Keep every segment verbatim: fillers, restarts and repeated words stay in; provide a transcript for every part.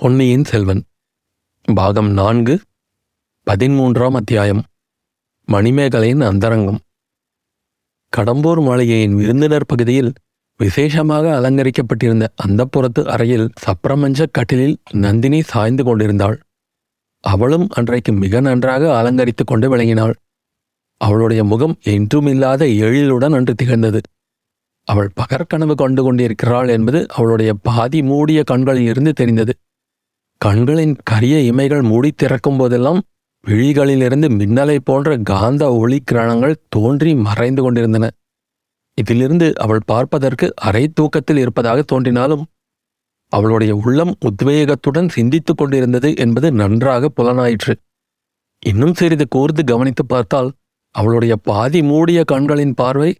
பொன்னியின் செல்வன் பாகம் நான்கு பதிமூன்றாம் அத்தியாயம். மணிமேகலையின் அந்தரங்கம். கடம்பூர் மாளிகையின் விருந்தினர் பகுதியில் விசேஷமாக அலங்கரிக்கப்பட்டிருந்த அந்தப்புறத்து அறையில் சப்ரமஞ்ச கட்டிலில் நந்தினி சாய்ந்து கொண்டிருந்தாள். அவளும் அன்றைக்கு மிக நன்றாக அலங்கரித்து கொண்டு விளங்கினாள். அவளுடைய முகம் என்றுமில்லாத எழிலுடன் அன்று திகழ்ந்தது. அவள் பகற்கனவு கொண்டு கொண்டிருக்கிறாள் என்பது அவளுடைய பாதி மூடிய கண்களில் இருந்து தெரிந்தது. கண்களின் கரிய இமைகள் மூடி திறக்கும் போதெல்லாம் விழிகளிலிருந்து மின்னலை போன்ற காந்த ஒளி கிரணங்கள் தோன்றி மறைந்து கொண்டிருந்தன. இதிலிருந்து அவள் பார்ப்பதற்கு அரை தூக்கத்தில் இருப்பதாக தோன்றினாலும் அவளுடைய உள்ளம் உத்வேகத்துடன் சிந்தித்து கொண்டிருந்தது என்பது நன்றாக புலனாயிற்று. இன்னும் சிறிது கூர்ந்து கவனித்து பார்த்தால் அவளுடைய பாதி மூடிய கண்களின் பார்வை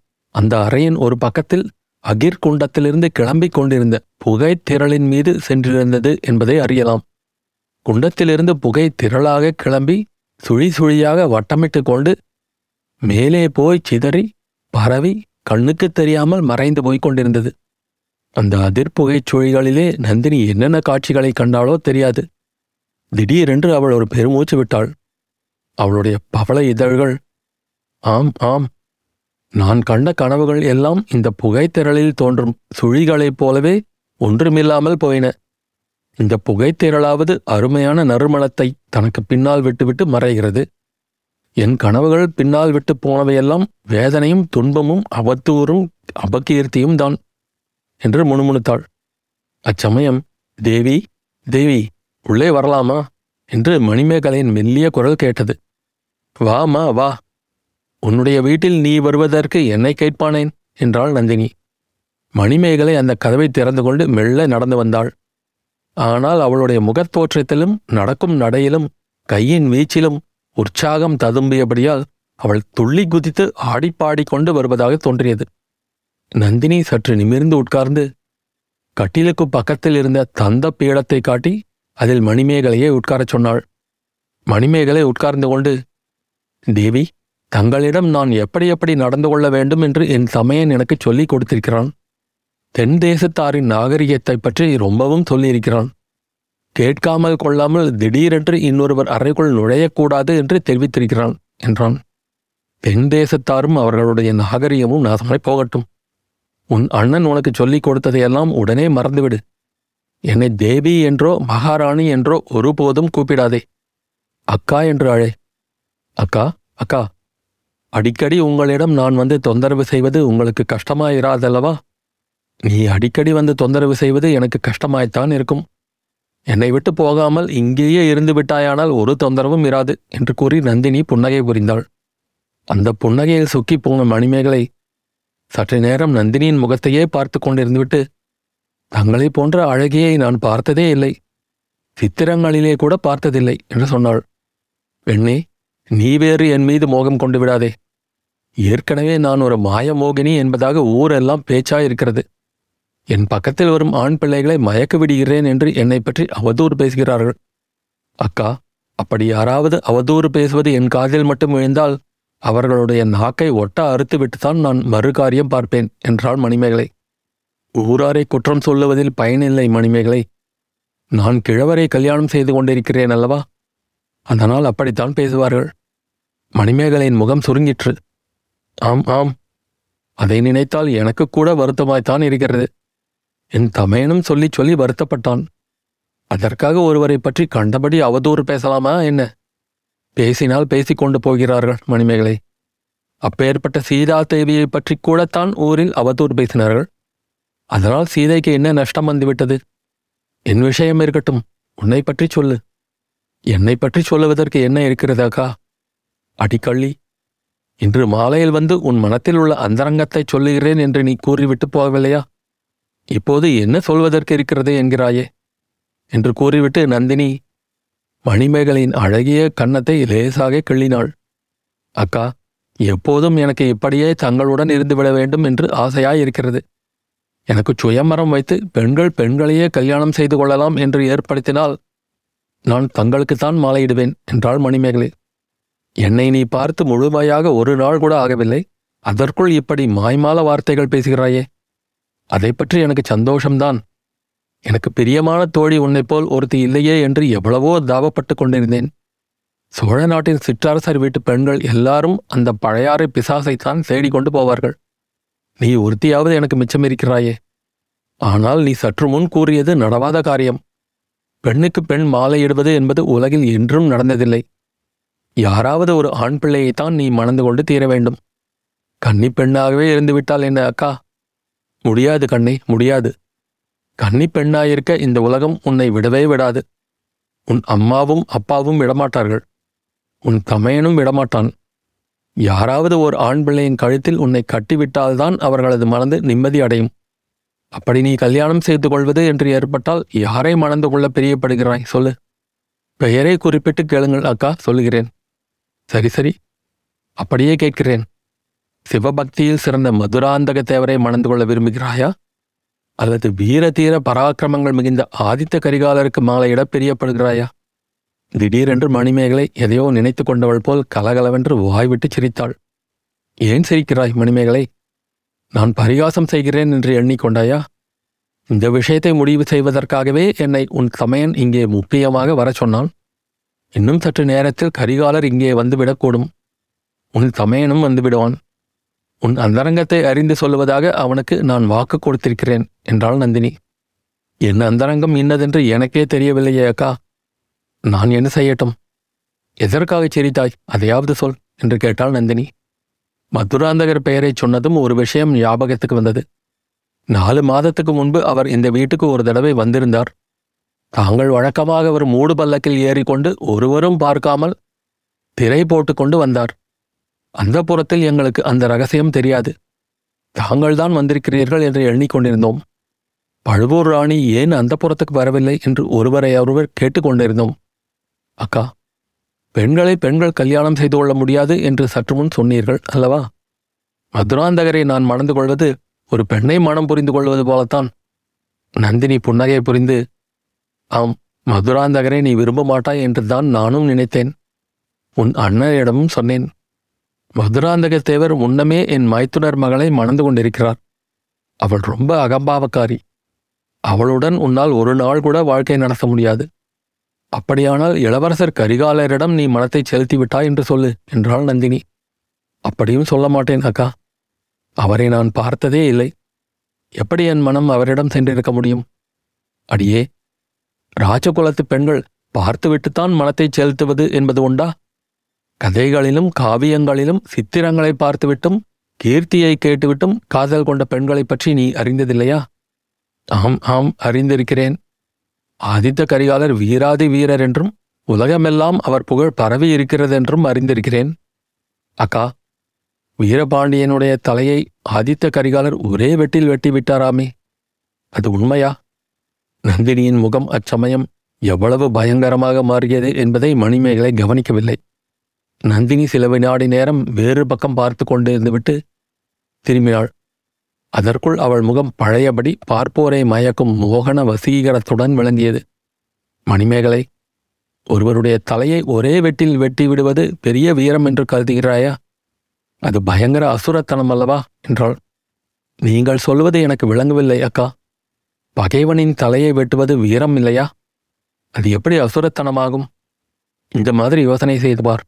அந்த அறையின் ஒரு பக்கத்தில் அகிர்குண்டத்திலிருந்து கிளம்பிக் கொண்டிருந்த புகை திரளின் மீது சென்றிருந்தது என்பதை அறியலாம். குண்டத்திலிருந்து புகை திரளாக கிளம்பி சுழி சுழியாக வட்டமிட்டு கொண்டு மேலே போய் சிதறி பரவி கண்ணுக்கு தெரியாமல் மறைந்து போய் கொண்டிருந்தது. அந்த அதிர்புகைச் சுழிகளிலே நந்தினி என்னென்ன காட்சிகளை கண்டாலோ தெரியாது. திடீரென்று அவள் ஒரு பெருமூச்சு விட்டாள். அவளுடைய பவள இதழ்கள், ஆம் ஆம், நான் கண்ட கனவுகள் எல்லாம் இந்த புகைத்திரளில் தோன்றும் சுழிகளைப் போலவே ஒன்றுமில்லாமல் போயின. இந்த புகைத்திரளாவது அருமையான நறுமணத்தை தனக்கு பின்னால் விட்டுவிட்டு மறைகிறது. என் கனவுகள் பின்னால் விட்டு போனவையெல்லாம் வேதனையும் துன்பமும் அவத்தூறும் அபகீர்த்தியும் தான் என்று முணுமுணுத்தாள். அச்சமயம், தேவி தேவி, உள்ளே வரலாமா என்று மணிமேகலையின் மெல்லிய குரல் கேட்டது. வாமா வா, உன்னுடைய வீட்டில் நீ வருவதற்கு என்னை கேட்பானேன் என்றாள் நந்தினி. மணிமேகலை அந்த கதவை திறந்து கொண்டு மெல்ல நடந்து வந்தாள். ஆனால் அவளுடைய முகத்தோற்றத்திலும் நடக்கும் நடையிலும் கையின் வீச்சிலும் உற்சாகம் ததும்பியபடியால் அவள் துள்ளி குதித்து ஆடிப்பாடி கொண்டு வருவதாக தோன்றியது. நந்தினி சற்று நிமிர்ந்து உட்கார்ந்து கட்டிலுக்கு பக்கத்தில் இருந்த தந்த பீடத்தை காட்டி அதில் மணிமேகலையை உட்காரச் சொன்னாள். மணிமேகலை உட்கார்ந்து கொண்டு, தேவி, தங்களிடம் நான் எப்படி எப்படி நடந்து கொள்ள வேண்டும் என்று என் சமையன் எனக்கு சொல்லிக் கொடுத்திருக்கிறான். தென் தேசத்தாரின் நாகரிகத்தை பற்றி ரொம்பவும் சொல்லியிருக்கிறான். கேட்காமல் கொள்ளாமல் திடீரென்று இன்னொருவர் அறைக்குள் நுழையக்கூடாது என்று தெரிவித்திருக்கிறான் என்றான். தென் தேசத்தாரும் அவர்களுடைய நாகரிகமும் நாசமாய் போகட்டும். உன் அண்ணன் உனக்கு சொல்லிக் கொடுத்ததையெல்லாம் உடனே மறந்துவிடு. என்னை தேவி என்றோ மகாராணி என்றோ ஒருபோதும் கூப்பிடாதே. அக்கா என்று அழை. அக்கா அக்கா, அடிக்கடி உங்களிடம் நான் வந்து தொந்தரவு செய்வது உங்களுக்கு கஷ்டமாயிராதல்லவா? நீ அடிக்கடி வந்து தொந்தரவு செய்வது எனக்கு கஷ்டமாய்த்தான் இருக்கும். என்னை விட்டு போகாமல் இங்கேயே இருந்து விட்டாயானால் ஒரு தொந்தரவும் இராது என்று கூறி நந்தினி புன்னகை புரிந்தாள். அந்த புன்னகையில் சுக்கி போன மணிமேகலை சற்று நேரம் நந்தினியின் முகத்தையே பார்த்து கொண்டிருந்துவிட்டு, தங்களை போன்ற அழகியை நான் பார்த்ததே இல்லை, சித்திரங்களிலே கூட பார்த்ததில்லை என்று சொன்னாள். பெண்ணே, நீ வேறு என் மீது மோகம் கொண்டு விடாதே. ஏற்கனவே நான் ஒரு மாயமோகினி என்பதாக ஊரெல்லாம் பேச்சாயிருக்கிறது. என் பக்கத்தில் வரும் ஆண் பிள்ளைகளை மயக்க விடுகிறேன் என்று என்னை பற்றி அவதூறு பேசுகிறார்கள். அக்கா, அப்படி யாராவது அவதூறு பேசுவது என் காதில் மட்டும் விழுந்தால் அவர்களுடைய நாக்கை ஒட்ட அறுத்துவிட்டுத்தான் நான் மறு காரியம் பார்ப்பேன் என்றாள் மணிமேகலை. ஊராரை குற்றம் சொல்லுவதில் பயனில்லை மணிமேகலை. நான் கிழவரை கல்யாணம் செய்து கொண்டிருக்கிறேன் அல்லவா, அதனால் அப்படித்தான் பேசுவார்கள். மணிமேகலையின் முகம் சுருங்கிற்று. ஆம் ஆம், அதை நினைத்தால் எனக்கு கூட வருத்தமாய்த்தான் இருக்கிறது. என் தமையனும் சொல்லி சொல்லி வருத்தப்பட்டான். அதற்காக ஒருவரை பற்றி கண்டபடி அவதூறு பேசலாமா என்ன? பேசினால் பேசிக்கொண்டு போகிறார்கள் மணிமேகலை. அப்பேற்பட்ட சீதா தேவியை பற்றி கூடத்தான் ஊரில் அவதூறு பேசினார்கள். அதனால் சீதைக்கு என்ன நஷ்டம் வந்துவிட்டது? என் விஷயம் இருக்கட்டும், உன்னை பற்றி சொல்லு. என்னை பற்றி சொல்லுவதற்கு என்ன இருக்கிறதாக்கா? அடிக்கள்ளி, இன்று மாலையில் வந்து உன் மனத்தில் உள்ள அந்தரங்கத்தை சொல்லுகிறேன் என்று நீ கூறிவிட்டு போகவில்லையா? இப்போது என்ன சொல்வதற்கு இருக்கிறது என்கிறாயே என்று கூறிவிட்டு நந்தினி மணிமேகலையின் அழகிய கன்னத்தை லேசாக கிள்ளினாள். அக்கா, எப்போதும் எனக்கு இப்படியே தங்களுடன் இருந்துவிட வேண்டும் என்று ஆசையாயிருக்கிறது. எனக்கு சுயமரம் வைத்து பெண்கள் பெண்களையே கல்யாணம் செய்து கொள்ளலாம் என்று ஏற்படுத்தினால் நான் தங்களுக்குத்தான் மாலையிடுவேன் என்றாள் மணிமேகலை. என்னை நீ பார்த்து முழுமையாக ஒரு நாள் கூட ஆகவில்லை, அதற்குள் இப்படி மாய்மால வார்த்தைகள் பேசுகிறாயே, அதை பற்றி எனக்கு சந்தோஷம்தான். எனக்கு பிரியமான தோழி உன்னை போல் ஒருத்தி இல்லையே என்று எவ்வளவோ தாபப்பட்டு கொண்டிருந்தேன். சோழ நாட்டின் சிற்றரசர் வீட்டு பெண்கள் எல்லாரும் அந்த பழையாறை பிசாசைத்தான் தேடி கொண்டு போவார்கள். நீ ஒருத்தியாவது எனக்கு மிச்சமிருக்கிறாயே. ஆனால் நீ சற்று முன் கூறியது நடவாத காரியம். பெண்ணுக்கு பெண் மாலையிடுவது என்பது உலகில் என்றும் நடந்ததில்லை. யாராவது ஒரு ஆண் பிள்ளையைத்தான் நீ மணந்து கொண்டு தீர வேண்டும். கன்னி பெண்ணாகவே இருந்துவிட்டால் என்ன அக்கா? முடியாது கண்ணை, முடியாது. கன்னி பெண்ணாயிருக்க இந்த உலகம் உன்னை விடவே விடாது. உன் அம்மாவும் அப்பாவும் விடமாட்டார்கள், உன் தமையனும் விடமாட்டான். யாராவது ஒரு ஆண் பிள்ளையின் கழுத்தில் உன்னை கட்டிவிட்டால்தான் அவர்களது மனது நிம்மதி அடையும். அப்படி நீ கல்யாணம் செய்து கொள்வது என்று ஏற்பட்டால் யாரை மணந்து கொள்ள பிரியப்படுகிறாய் சொல்லு. பெயரை குறிப்பிட்டு கேளுங்கள் அக்கா, சொல்லுகிறேன். சரி சரி, அப்படியே கேட்கிறேன். சிவபக்தியில் சிறந்த மதுராந்தக தேவரை மணந்து கொள்ள விரும்புகிறாயா, அல்லது வீர தீர பராக்கிரமங்கள் மிகுந்த ஆதித்த கரிகாலருக்கு மாலையிட பிரியப்படுகிறாயா? திடீரென்று மணிமேகலை எதையோ நினைத்து கொண்டவள் போல் கலகலவென்று வாய்விட்டு சிரித்தாள். ஏன் சிரிக்கிறாய் மணிமேகலை? நான் பரிகாசம் செய்கிறேன் என்று எண்ணிக்கொண்டாயா? இந்த விஷயத்தை முடிவு செய்வதற்காகவே என்னை உன் தமையன் இங்கே முக்கியமாக வர சொன்னான். இன்னும் சற்று நேரத்தில் கரிகாலர் இங்கே வந்துவிடக்கூடும். உன் தமையனும் வந்துவிடுவான். உன் அந்தரங்கத்தை அறிந்து சொல்லுவதாக அவனுக்கு நான் வாக்கு கொடுத்திருக்கிறேன் என்றாள் நந்தினி. என் அந்தரங்கம் இன்னதென்று எனக்கே தெரியவில்லையே அக்கா. நான் என்ன செய்யட்டும்? எதற்காக சிரித்தாய், அதையாவது சொல் என்று கேட்டாள் நந்தினி. மதுராந்தகர் பெயரை சொன்னதும் ஒரு விஷயம் ஞாபகத்துக்கு வந்தது. நாலு மாதத்துக்கு முன்பு அவர் இந்த வீட்டுக்கு ஒரு தடவை வந்திருந்தார். தாங்கள் வழக்கமாக ஒரு மூடு பல்லக்கில் ஏறிக்கொண்டு ஒருவரும் பார்க்காமல் திரை போட்டுக்கொண்டு வந்தார். அந்த புறத்தில் எங்களுக்கு அந்த ரகசியம் தெரியாது. தாங்கள்தான் வந்திருக்கிறீர்கள் என்று எண்ணிக்கொண்டிருந்தோம். பழுவூர் ராணி ஏன் அந்த புறத்துக்கு வரவில்லை என்று ஒருவரை ஒருவர் கேட்டுக்கொண்டிருந்தோம். அக்கா, பெண்களை பெண்கள் கல்யாணம் செய்து கொள்ள முடியாது என்று சற்று முன் சொன்னீர்கள் அல்லவா? மதுராந்தகரை நான் மணந்து கொள்வது ஒரு பெண்ணை மனம் புரிந்து கொள்வது போலத்தான். நந்தினி புன்னகையை புரிந்து, ஆம், மதுராந்தகரை நீ விரும்ப மாட்டாய் என்று தான் நானும் நினைத்தேன். உன் அண்ணனிடமும் சொன்னேன். மதுராந்தக தேவர் முன்னமே என் மைத்துனர் மகளை மணந்து கொண்டிருக்கிறார். அவள் ரொம்ப அகம்பாவக்காரி. அவளுடன் உன்னால் ஒரு நாள் கூட வாழ்க்கை நடத்த முடியாது. அப்படியானால் இளவரசர் கரிகாலரிடம் நீ மனத்தை செலுத்திவிட்டாய் என்று சொல்லு என்றாள் நந்தினி. அப்படியும் சொல்ல மாட்டேன் அக்கா. அவரை நான் பார்த்ததே இல்லை. எப்படி என் மனம் அவரிடம் சென்றிருக்க முடியும்? அடியே, ராஜகுலத்து பெண்கள் பார்த்துவிட்டுத்தான் மனத்தை செலுத்துவது என்பது உண்டா? கதைகளிலும் காவியங்களிலும் சித்திரங்களை பார்த்துவிட்டும் கீர்த்தியை கேட்டுவிட்டும் காதல் கொண்ட பெண்களை பற்றி நீ அறிந்ததில்லையா? ஆம் ஆம், அறிந்திருக்கிறேன். ஆதித்த கரிகாலர் வீராதி வீரர் என்றும் உலகமெல்லாம் அவர் புகழ் பரவி இருக்கிறது என்றும் அறிந்திருக்கிறேன். அக்கா, வீரபாண்டியனுடைய தலையை ஆதித்த கரிகாலர் ஒரே வெட்டில் வெட்டி விட்டாராமே, அது உண்மையா? நந்தினியின் முகம் அச்சமயம் எவ்வளவு பயங்கரமாக மாறியது என்பதை மணிமேகலை கவனிக்கவில்லை. நந்தினி சில வினாடி நேரம் வேறு பக்கம் பார்த்து கொண்டிருந்துவிட்டு திரும்பினாள். அதற்குள் அவள் முகம் பழையபடி பார்ப்போரை மயக்கும் மோகன வசீகரத்துடன் விளங்கியது. மணிமேகலை, ஒருவருடைய தலையை ஒரே வெட்டில் வெட்டி விடுவது பெரிய வீரம் என்று கருதுகிறாயா? அது பயங்கர அசுரத்தனம் அல்லவா என்றாள். நீங்கள் சொல்வது எனக்கு விளங்கவில்லை அக்கா. பகைவனின் தலையை வெட்டுவது வீரம் இல்லையா? அது எப்படி அசுரத்தனமாகும்? இந்த மாதிரி யோசனை செய்து பார்.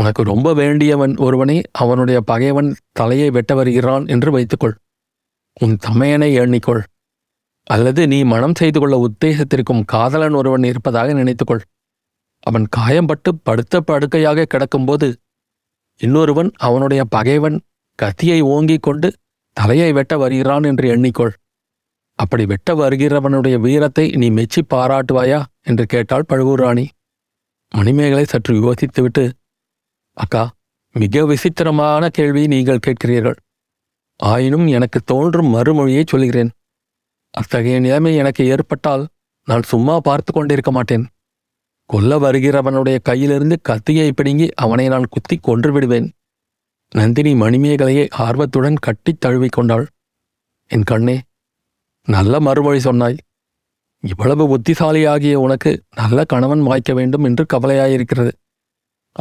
உனக்கு ரொம்ப வேண்டியவன் ஒருவனை அவனுடைய பகைவன் தலையை வெட்ட வருகிறான் என்று வைத்துக்கொள். உன் தமையனை எண்ணிக்கொள். அல்லது நீ மனம் செய்து கொள்ள உத்தேசத்திற்கும் காதலன் ஒருவன் இருப்பதாக நினைத்துக்கொள். அவன் காயம்பட்டு படுத்த படுக்கையாக கிடக்கும்போது இன்னொருவன் அவனுடைய பகைவன் கத்தியை ஓங்கிக் கொண்டு தலையை வெட்ட வருகிறான் என்று எண்ணிக்கொள். அப்படி வெட்ட வருகிறவனுடைய வீரத்தை நீ மெச்சி பாராட்டுவாயா என்று கேட்டாள் பழுவூர் ராணி. மணிமேகலை சற்று யோசித்துவிட்டு, அக்கா, மிக விசித்திரமான கேள்வி நீங்கள் கேட்கிறீர்கள். ஆயினும் எனக்கு தோன்றும் மறுமொழியை சொல்கிறேன். அத்தகைய நிலைமை எனக்கு ஏற்பட்டால் நான் சும்மா பார்த்து கொண்டிருக்க மாட்டேன். கொல்ல வருகிறவனுடைய கையிலிருந்து கத்தியை பிடுங்கி அவனை நான் குத்தி கொன்று விடுவேன். நந்தினி மணிமேகலையை ஆர்வத்துடன் கட்டி தழுவிக்கொண்டாள். என் கண்ணே, நல்ல மறுமொழி சொன்னாய். இவ்வளவு புத்திசாலியாகிய உனக்கு நல்ல கணவன் வாய்க்க வேண்டும் என்று கவலையாயிருக்கிறது.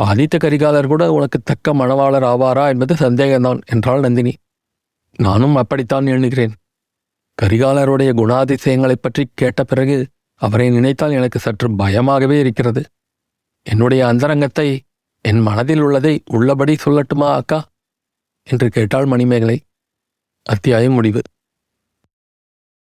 ஆதித்த கரிகாலர் கூட உனக்கு தக்க மணவாளர் ஆவாரா என்பது சந்தேகம்தான் என்றாள் நந்தினி. நானும் அப்படித்தான் எண்ணுகிறேன். கரிகாலருடைய குணாதிசயங்களைப் பற்றி கேட்ட பிறகு அவரை நினைத்தால் எனக்கு சற்று பயமாகவே இருக்கிறது. என்னுடைய அந்தரங்கத்தை, என் மனதில் உள்ளதை உள்ளபடி சொல்லட்டுமா அக்கா என்று கேட்டாள் மணிமேகலை. அத்தியாயம் முடிவு.